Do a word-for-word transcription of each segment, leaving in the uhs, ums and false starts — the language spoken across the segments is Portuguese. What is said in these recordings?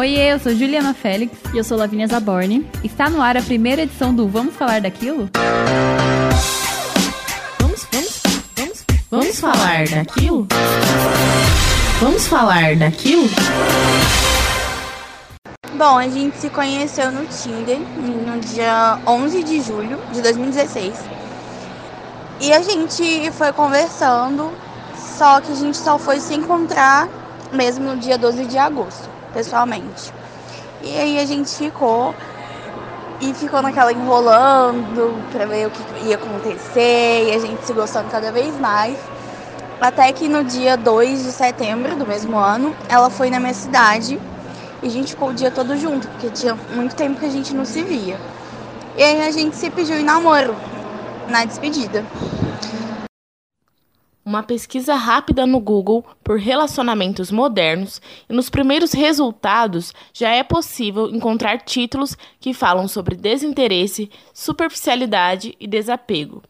Oiê, eu sou Juliana Félix. E eu sou Lavínia Zaborne. Está no ar a primeira edição do Vamos Falar daquilo? Vamos, vamos, vamos, vamos falar daquilo? Vamos falar daquilo? Bom, a gente se conheceu no Tinder no dia onze de julho de dois mil e dezesseis. E a gente foi conversando, só que a gente só foi se encontrar mesmo no dia doze de agosto, pessoalmente. E aí a gente ficou, e ficou naquela enrolando pra ver o que ia acontecer, e a gente se gostando cada vez mais. Até que no dia dois de setembro do mesmo ano, ela foi na minha cidade. E a gente ficou o dia todo junto, porque tinha muito tempo que a gente não se via. E aí a gente se pediu em namoro, na despedida. Uma pesquisa rápida no Google por relacionamentos modernos, e nos primeiros resultados já é possível encontrar títulos que falam sobre desinteresse, superficialidade e desapego.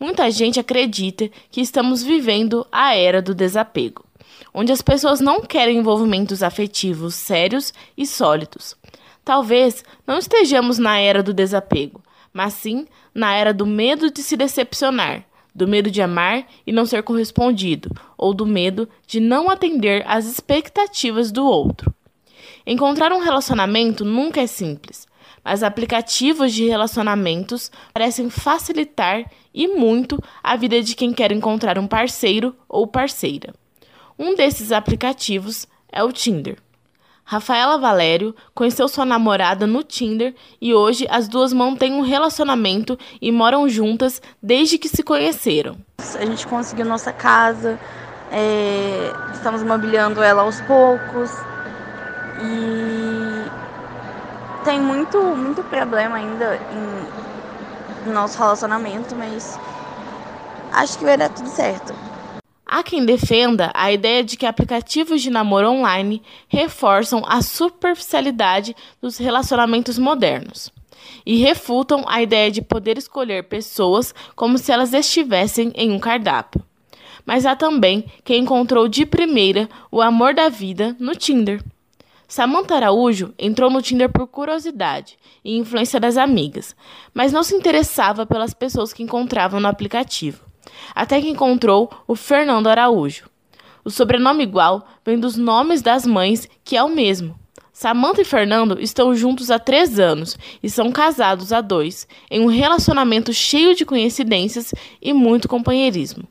Muita gente acredita que estamos vivendo a era do desapego, onde as pessoas não querem envolvimentos afetivos sérios e sólidos. Talvez não estejamos na era do desapego, mas sim na era do medo de se decepcionar, do medo de amar e não ser correspondido, ou do medo de não atender às expectativas do outro. Encontrar um relacionamento nunca é simples, mas aplicativos de relacionamentos parecem facilitar e muito a vida de quem quer encontrar um parceiro ou parceira. Um desses aplicativos é o Tinder. Rafaela Valério conheceu sua namorada no Tinder e hoje as duas mantêm um relacionamento e moram juntas desde que se conheceram. A gente conseguiu nossa casa, é, estamos mobiliando ela aos poucos e tem muito, muito problema ainda em, em nosso relacionamento, mas acho que vai dar tudo certo. Há quem defenda a ideia de que aplicativos de namoro online reforçam a superficialidade dos relacionamentos modernos e refutam a ideia de poder escolher pessoas como se elas estivessem em um cardápio. Mas há também quem encontrou de primeira o amor da vida no Tinder. Samantha Araújo entrou no Tinder por curiosidade e influência das amigas, mas não se interessava pelas pessoas que encontravam no aplicativo. Até que encontrou o Fernando Araújo. O sobrenome igual vem dos nomes das mães, que é o mesmo. Samantha e Fernando estão juntos há três anos e são casados há dois, em um relacionamento cheio de coincidências e muito companheirismo.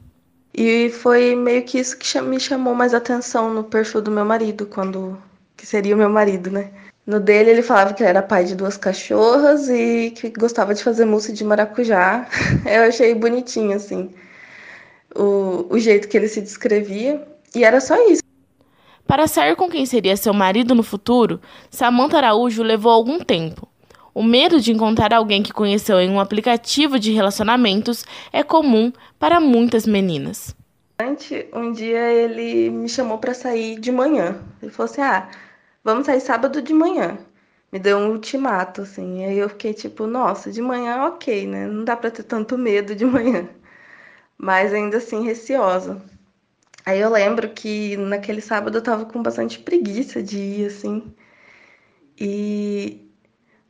E foi meio que isso que me chamou mais atenção no perfil do meu marido, quando que seria o meu marido, né? No dele ele falava que ele era pai de duas cachorras e que gostava de fazer mousse de maracujá. Eu achei bonitinho, assim, o, o jeito que ele se descrevia. E era só isso. Para sair com quem seria seu marido no futuro, Samantha Araújo levou algum tempo. O medo de encontrar alguém que conheceu em um aplicativo de relacionamentos é comum para muitas meninas. Um dia ele me chamou para sair de manhã. Ele falou assim, ah... vamos sair sábado de manhã. Me deu um ultimato, assim. Aí eu fiquei tipo, nossa, de manhã ok, né? Não dá pra ter tanto medo de manhã. Mas ainda assim, receosa. Aí eu lembro que naquele sábado eu tava com bastante preguiça de ir, assim. E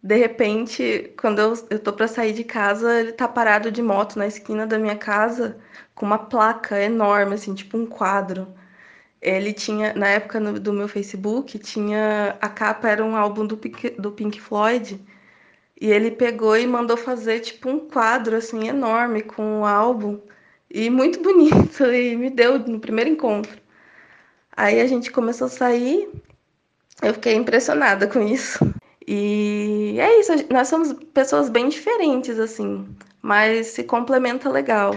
de repente, quando eu, eu tô pra sair de casa, ele tá parado de moto na esquina da minha casa com uma placa enorme, assim, tipo um quadro. Ele tinha, na época no, do meu Facebook, tinha a capa era um álbum do Pink, do Pink Floyd, e ele pegou e mandou fazer tipo um quadro assim enorme com o álbum, e muito bonito, e me deu no primeiro encontro. Aí a gente começou a sair, eu fiquei impressionada com isso. E é isso, nós somos pessoas bem diferentes assim, mas se complementa legal.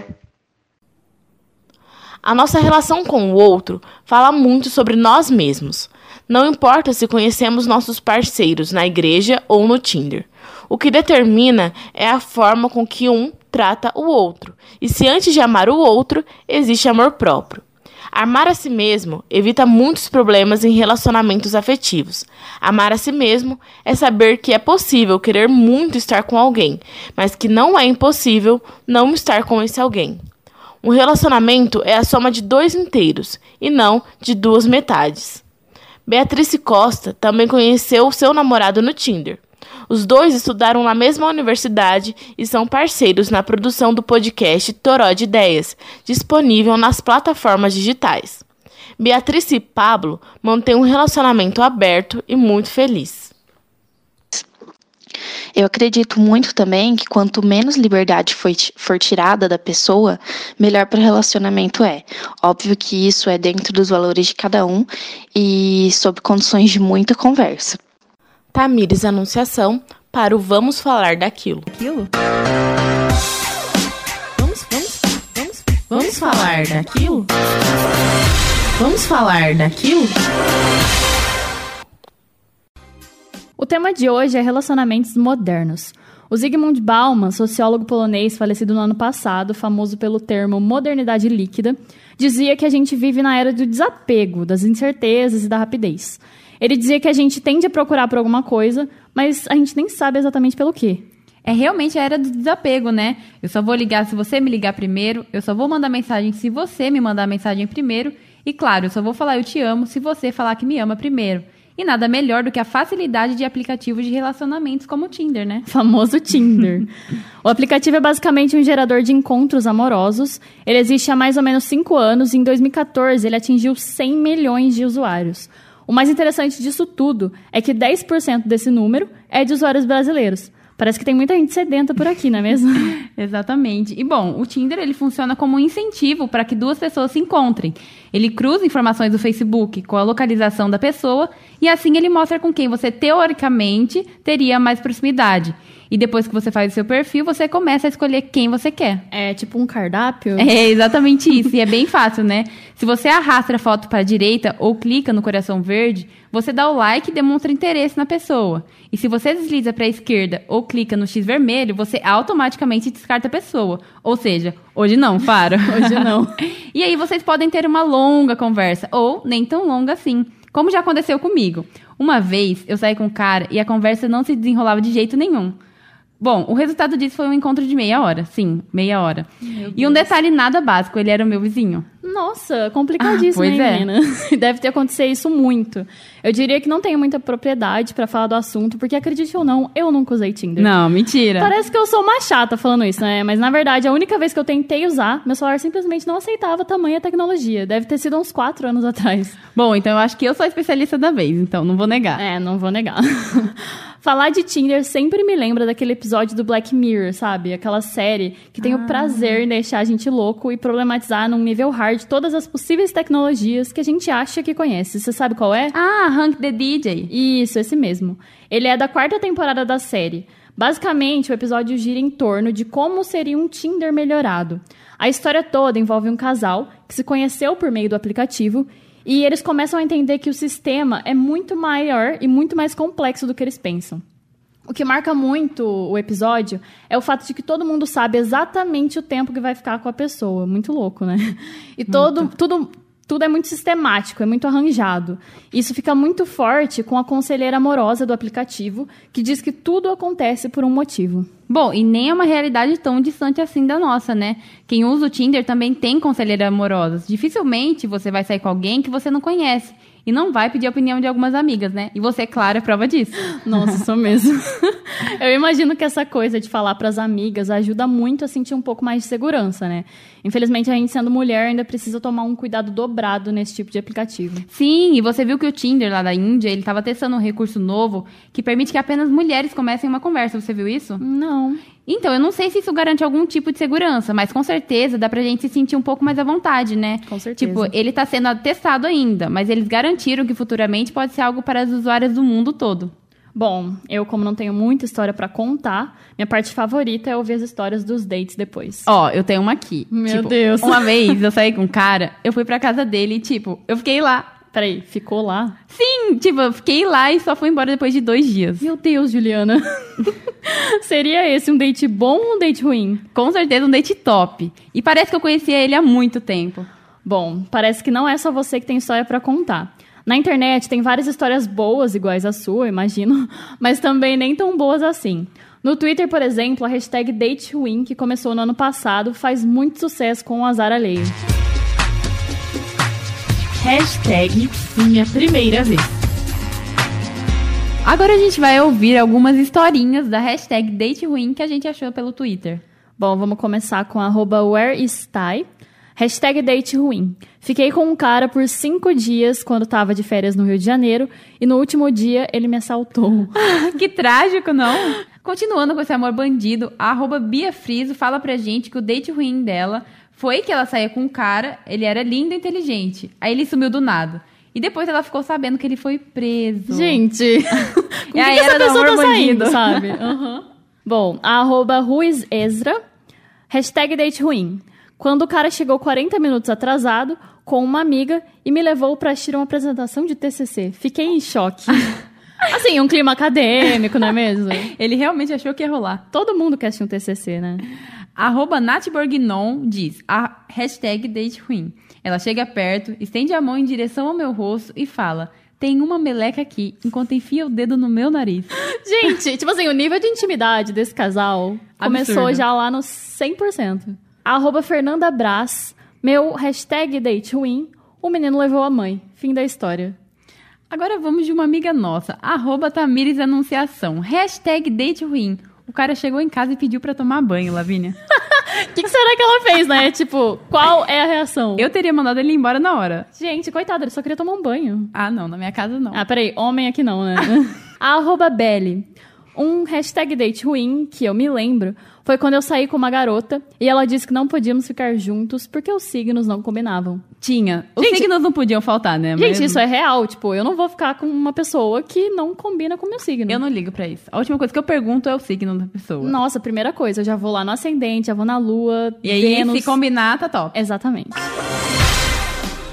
A nossa relação com o outro fala muito sobre nós mesmos. Não importa se conhecemos nossos parceiros na igreja ou no Tinder. O que determina é a forma com que um trata o outro. E se antes de amar o outro, existe amor próprio. Amar a si mesmo evita muitos problemas em relacionamentos afetivos. Amar a si mesmo é saber que é possível querer muito estar com alguém, mas que não é impossível não estar com esse alguém. Um relacionamento é a soma de dois inteiros, e não de duas metades. Beatriz Costa também conheceu seu namorado no Tinder. Os dois estudaram na mesma universidade e são parceiros na produção do podcast Toró de Ideias, disponível nas plataformas digitais. Beatriz e Pablo mantêm um relacionamento aberto e muito feliz. Eu acredito muito também que quanto menos liberdade foi, for tirada da pessoa, melhor para o relacionamento é. Óbvio que isso é dentro dos valores de cada um e sob condições de muita conversa. Tamires Anunciação para o Vamos Falar daquilo. Aquilo? Vamos, vamos, vamos, vamos falar daquilo? Vamos falar daquilo? O tema de hoje é relacionamentos modernos. O Zygmunt Bauman, sociólogo polonês falecido no ano passado, famoso pelo termo modernidade líquida, dizia que a gente vive na era do desapego, das incertezas e da rapidez. Ele dizia que a gente tende a procurar por alguma coisa, mas a gente nem sabe exatamente pelo quê. É realmente a era do desapego, né? Eu só vou ligar se você me ligar primeiro, eu só vou mandar mensagem se você me mandar mensagem primeiro, e claro, eu só vou falar eu te amo se você falar que me ama primeiro. E nada melhor do que a facilidade de aplicativos de relacionamentos como o Tinder, né? Famoso Tinder. O aplicativo é basicamente um gerador de encontros amorosos. Ele existe há mais ou menos cinco anos e em dois mil e catorze ele atingiu cem milhões de usuários. O mais interessante disso tudo é que dez por cento desse número é de usuários brasileiros. Parece que tem muita gente sedenta por aqui, não é mesmo? Exatamente. E, bom, o Tinder ele funciona como um incentivo para que duas pessoas se encontrem. Ele cruza informações do Facebook com a localização da pessoa e, assim, ele mostra com quem você, teoricamente, teria mais proximidade. E depois que você faz o seu perfil, você começa a escolher quem você quer. É tipo um cardápio? É exatamente isso. E é bem fácil, né? Se você arrasta a foto para a direita ou clica no coração verde, você dá o like e demonstra interesse na pessoa. E se você desliza para a esquerda ou clica no X vermelho, você automaticamente descarta a pessoa. Ou seja, hoje não, Faro. Hoje não. E aí vocês podem ter uma longa conversa, ou nem tão longa assim. Como já aconteceu comigo. Uma vez eu saí com um cara e a conversa não se desenrolava de jeito nenhum. Bom, o resultado disso foi um encontro de meia hora. Sim, meia hora. E um detalhe nada básico, ele era o meu vizinho. Nossa, complicadíssimo, ah, hein, é. Menina? Deve ter acontecido isso muito. Eu diria que não tenho muita propriedade pra falar do assunto, porque, acredite ou não, eu nunca usei Tinder. Não, mentira. Parece que eu sou uma chata falando isso, né? Mas, na verdade, a única vez que eu tentei usar, meu celular simplesmente não aceitava tamanha tecnologia. Deve ter sido uns quatro anos atrás. Bom, então eu acho que eu sou a especialista da vez, então não vou negar. É, não vou negar. Falar de Tinder sempre me lembra daquele episódio do Black Mirror, sabe? Aquela série que tem ah. o prazer em deixar a gente louco e problematizar num nível hard todas as possíveis tecnologias que a gente acha que conhece. Você sabe qual é? Ah, Hang the D J. Isso, esse mesmo. Ele é da quarta temporada da série. Basicamente, o episódio gira em torno de como seria um Tinder melhorado. A história toda envolve um casal que se conheceu por meio do aplicativo. E eles começam a entender que o sistema é muito maior e muito mais complexo do que eles pensam. O que marca muito o episódio é o fato de que todo mundo sabe exatamente o tempo que vai ficar com a pessoa. Muito louco, né? E todo, tudo, tudo é muito sistemático, é muito arranjado. Isso fica muito forte com a conselheira amorosa do aplicativo, que diz que tudo acontece por um motivo. Bom, e nem é uma realidade tão distante assim da nossa, né? Quem usa o Tinder também tem conselheiras amorosas. Dificilmente você vai sair com alguém que você não conhece. E não vai pedir a opinião de algumas amigas, né? E você, claro, é prova disso. Nossa, sou mesmo. Eu imagino que essa coisa de falar pras amigas ajuda muito a sentir um pouco mais de segurança, né? Infelizmente, a gente sendo mulher ainda precisa tomar um cuidado dobrado nesse tipo de aplicativo. Sim, e você viu que o Tinder lá da Índia, ele tava testando um recurso novo que permite que apenas mulheres comecem uma conversa. Você viu isso? Não. Então, eu não sei se isso garante algum tipo de segurança, mas com certeza dá pra gente se sentir um pouco mais à vontade, né? Com certeza. Tipo, ele tá sendo testado ainda, mas eles garantiram que futuramente pode ser algo para as usuárias do mundo todo. Bom, eu como não tenho muita história pra contar, minha parte favorita é ouvir as histórias dos dates depois. Ó, oh, eu tenho uma aqui. Meu tipo, Deus. Uma vez eu saí com um cara, eu fui pra casa dele e tipo, eu fiquei lá. Peraí, ficou lá? Sim, tipo, eu fiquei lá e só fui embora depois de dois dias. Meu Deus, Juliana. Seria esse um date bom ou um date ruim? Com certeza um date top. E parece que eu conhecia ele há muito tempo. Bom, parece que não é só você que tem história pra contar. Na internet tem várias histórias boas iguais à sua, imagino, mas também nem tão boas assim. No Twitter, por exemplo, a hashtag DateRuim, que começou no ano passado, faz muito sucesso com o azar alheio. Hashtag Minha Primeira Vez. Agora a gente vai ouvir algumas historinhas da hashtag Date Ruim que a gente achou pelo Twitter. Bom, vamos começar com arroba whereisty. Hashtag Date Ruim. Fiquei com um cara por cinco dias quando tava de férias no Rio de Janeiro e no último dia ele me assaltou. Que trágico, não? Continuando com esse amor bandido, a arroba Bia Friso fala pra gente que o date ruim dela foi que ela saía com um cara, ele era lindo e inteligente, aí ele sumiu do nada. E depois ela ficou sabendo que ele foi preso. Gente, com e aí que essa pessoa tá bandido, saindo, sabe? Uhum. Bom, a arroba Ruiz Ezra, hashtag Date Ruim. Quando o cara chegou quarenta minutos atrasado com uma amiga e me levou pra assistir uma apresentação de T C C. Fiquei em choque. Assim, um clima acadêmico, não é mesmo? Ele realmente achou que ia rolar. Todo mundo quer assistir um T C C, né? Arroba Nath Borgnon diz, a hashtag Date Ruim. Ela chega perto, estende a mão em direção ao meu rosto e fala... Tem uma meleca aqui, enquanto enfia o dedo no meu nariz. Gente, tipo assim, o nível de intimidade desse casal começou absurdo. Já lá no cem por cento. Arroba Fernanda Brás, meu hashtag Date Ruim, o menino levou a mãe. Fim da história. Agora vamos de uma amiga nossa, arroba Tamires Anunciação, hashtag Date Ruim. O cara chegou em casa e pediu pra tomar banho, Lavínia. O que, que será que ela fez, né? Tipo, qual é a reação? Eu teria mandado ele embora na hora. Gente, coitado, ele só queria tomar um banho. Ah, não, na minha casa não. Ah, peraí, homem aqui não, né? Arroba Belly. Um hashtag date ruim, que eu me lembro, foi quando eu saí com uma garota e ela disse que não podíamos ficar juntos porque os signos não combinavam. Tinha. Os gente, signos não podiam faltar, né? Gente, mas... isso é real. Tipo, eu não vou ficar com uma pessoa que não combina com o meu signo. Eu não ligo pra isso. A última coisa que eu pergunto é o signo da pessoa. Nossa, primeira coisa. Eu já vou lá no ascendente, já vou na lua, e Vênus. Aí, se combinar, tá top. Exatamente.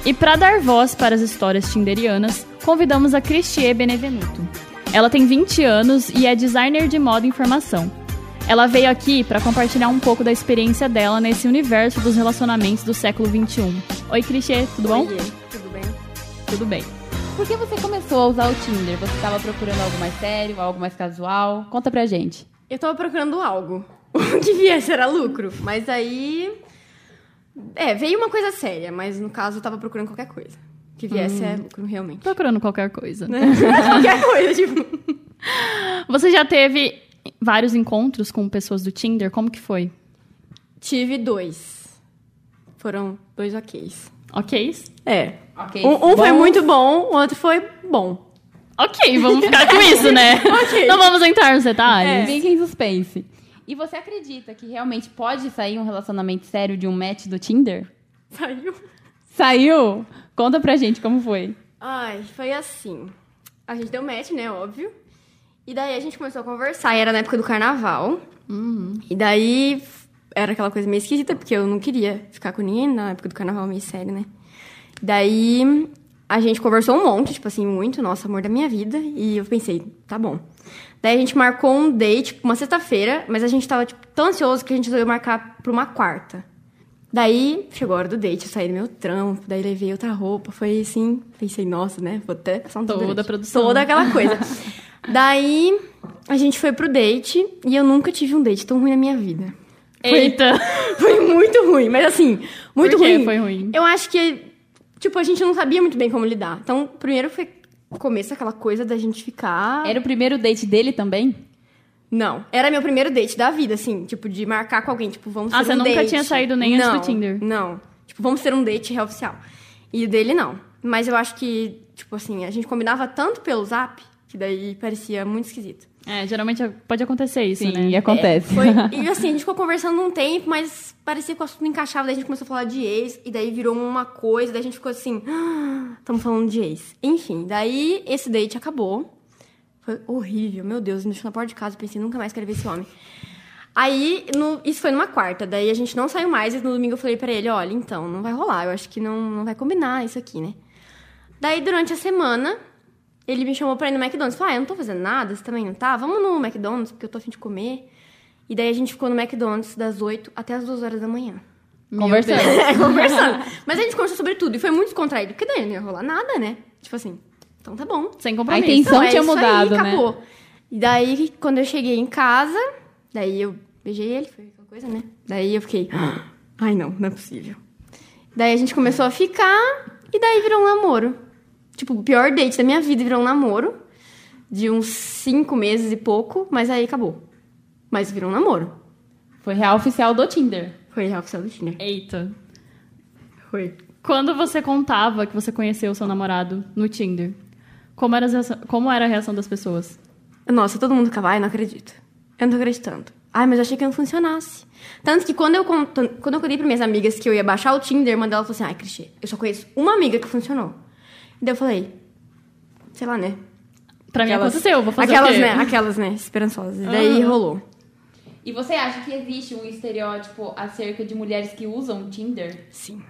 E pra dar voz para as histórias tinderianas, convidamos a Cristie Benevenuto. Ela tem vinte anos e é designer de moda em formação. Ela veio aqui para compartilhar um pouco da experiência dela nesse universo dos relacionamentos do século vinte e um. Oi, Cristie, tudo bom? Oi, tudo bem? Tudo bem. Por que você começou a usar o Tinder? Você estava procurando algo mais sério, algo mais casual? Conta pra gente. Eu estava procurando algo. O que viesse era lucro. Mas aí... É, veio uma coisa séria, mas no caso eu estava procurando qualquer coisa. Que viesse hum. é lucro, realmente. Procurando qualquer coisa. Qualquer coisa, tipo... Você já teve vários encontros com pessoas do Tinder? Como que foi? Tive dois. Foram dois oks. Oks? É. Okay. Um, um foi muito bom, o outro foi bom. Ok, vamos ficar com isso, né? Okay. Não vamos entrar nos detalhes. Fique é. em suspense. E você acredita que realmente pode sair um relacionamento sério de um match do Tinder? Saiu. Saiu? Conta pra gente como foi. Ai, foi assim. A gente deu match, né? Óbvio. E daí a gente começou a conversar. E era na época do carnaval. Uhum. E daí era aquela coisa meio esquisita, porque eu não queria ficar com ninguém na época do carnaval, meio sério, né? Daí a gente conversou um monte, tipo assim, muito. Nossa, amor da minha vida. E eu pensei, tá bom. Daí a gente marcou um date, tipo, uma sexta-feira. Mas a gente tava, tipo, tão ansioso que a gente resolveu marcar pra uma quarta. Daí, chegou a hora do date, eu saí do meu trampo, daí levei outra roupa, foi assim, pensei, nossa, né, vou até passar um tempo. Toda a produção. Toda aquela coisa. Daí, a gente foi pro date, e eu nunca tive um date tão ruim na minha vida. Eita! Foi, foi muito ruim, mas assim, muito ruim. Por que foi ruim? Eu acho que, tipo, a gente não sabia muito bem como lidar. Então, primeiro foi começo aquela coisa da gente ficar... Era o primeiro date dele também? Não. Era meu primeiro date da vida, assim. Tipo, de marcar com alguém. Tipo, vamos ah, ter um date. Ah, você nunca tinha saído nem antes do Tinder? Não. Tipo, vamos ter um date real oficial. E o dele, não. Mas eu acho que, tipo assim, a gente combinava tanto pelo Zap, que daí parecia muito esquisito. É, geralmente pode acontecer isso, sim, né? E acontece. É, foi, e assim, a gente ficou conversando um tempo, mas parecia que o assunto não encaixava. Daí a gente começou a falar de ex, e daí virou uma coisa. Daí a gente ficou assim, ah, estamos falando de ex. Enfim, daí esse date acabou. Foi horrível, meu Deus, me deixou na porta de casa, pensei, nunca mais quero ver esse homem. Aí, no, isso foi numa quarta, daí a gente não saiu mais, e no domingo eu falei pra ele, olha, então, não vai rolar, eu acho que não, não vai combinar isso aqui, né? Daí, durante a semana, ele me chamou pra ir no McDonald's, falou, ah, eu não tô fazendo nada, você também não tá? Vamos no McDonald's, porque eu tô a fim de comer. E daí a gente ficou no McDonald's das oito até as duas horas da manhã. Conversando. É, conversando. Mas a gente conversou sobre tudo, e foi muito descontraído, porque daí não ia rolar nada, né? Tipo assim... Então tá bom. Sem compromisso. A intenção não, tinha é mudado, aí, né? Acabou. E daí, quando eu cheguei em casa, daí eu beijei ele, foi aquela coisa, né? Daí eu fiquei, ai não, não é possível. Daí a gente começou a ficar, E daí virou um namoro. Tipo, o pior date da minha vida virou um namoro. De uns cinco meses e pouco, mas aí acabou. Mas virou um namoro. Foi real oficial do Tinder. Foi real oficial do Tinder. Eita. Foi. Quando você contava que você conheceu o seu namorado no Tinder, como era a reação, como era a reação das pessoas? Nossa, todo mundo ficava, ai, não acredito. Eu não tô acreditando. Ai, mas eu achei que não funcionasse. Tanto que quando eu, conto, quando eu contei para minhas amigas que eu ia baixar o Tinder, uma delas falou assim, ai, Cristie, eu só conheço uma amiga que funcionou. E daí eu falei, sei lá, né? Pra mim aquelas, aconteceu, vou fazer aquelas, o quê? Né, aquelas, né, esperançosas. E daí ah. rolou. E você acha que existe um estereótipo acerca de mulheres que usam o Tinder? Sim,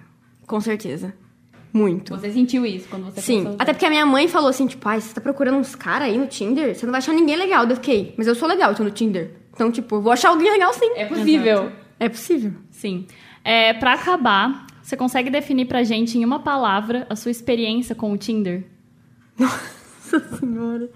com certeza. Muito. Você sentiu isso quando você Sim, começou a até porque a minha mãe falou assim, tipo, ai, você tá procurando uns caras aí no Tinder? Você não vai achar ninguém legal. Eu fiquei, mas eu sou legal, eu tô no Tinder. Então, tipo, eu vou achar alguém legal sim. É possível. Exato. É possível. Sim. É, pra acabar, você consegue definir pra gente em uma palavra a sua experiência com o Tinder? Nossa senhora.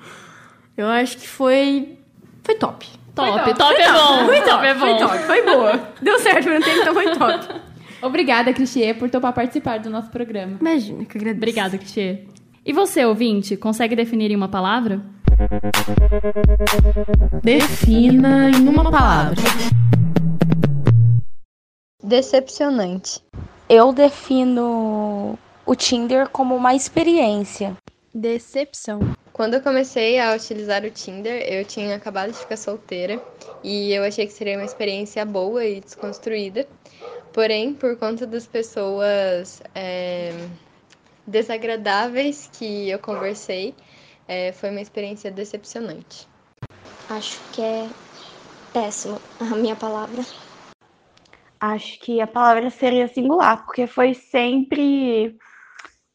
Eu acho que foi... Foi top. Top, foi top, top, é bom. Foi top, é bom. Foi top, foi boa. Deu certo, eu não tenho, então foi top. Obrigada, Cristie, por topar participar do nosso programa. Imagina, que agradeço. Obrigada, Cristie. E você, ouvinte, consegue definir em uma palavra? Defina em uma palavra. Decepcionante. Eu defino o Tinder como uma experiência. Decepção. Quando eu comecei a utilizar o Tinder, eu tinha acabado de ficar solteira e eu achei que seria uma experiência boa e desconstruída. Porém, por conta das pessoas é, desagradáveis que eu conversei, é, foi uma experiência decepcionante. Acho que é péssimo a minha palavra. Acho que a palavra seria singular, porque foi sempre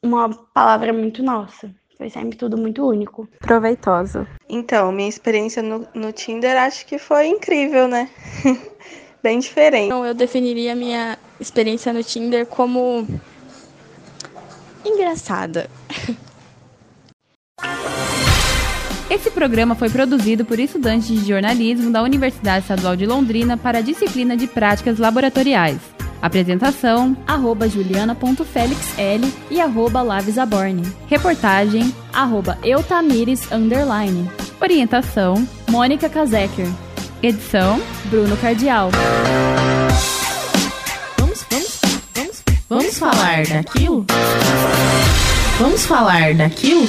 uma palavra muito nossa. Foi sempre tudo muito único. Proveitoso. Então, minha experiência no, no Tinder acho que foi incrível, né? Bem diferente. Então, eu definiria minha experiência no Tinder como engraçada. Esse programa foi produzido por estudantes de jornalismo da Universidade Estadual de Londrina para a disciplina de práticas laboratoriais. Apresentação, arroba juliana.felixl e arroba lavizaborne. Reportagem, arroba eutamires, underline. Orientação, Mônica Kazeker. Edição, Bruno Cardeal. Vamos, vamos, vamos, vamos falar daquilo? Vamos falar daquilo?